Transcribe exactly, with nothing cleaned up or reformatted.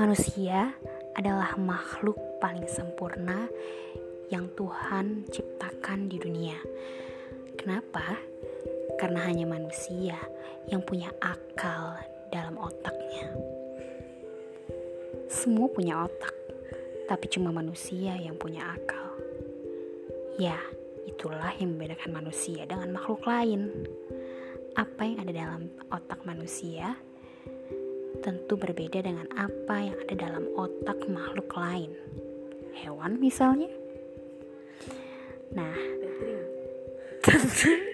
Manusia adalah makhluk paling sempurna yang Tuhan ciptakan di dunia. Kenapa? Karena hanya manusia yang punya akal dalam otaknya. Semua punya otak, tapi cuma manusia yang punya akal. Ya, itulah yang membedakan manusia dengan makhluk lain. Apa yang ada dalam otak manusia tentu berbeda dengan apa yang ada dalam otak makhluk lain, hewan misalnya. Nah, tentu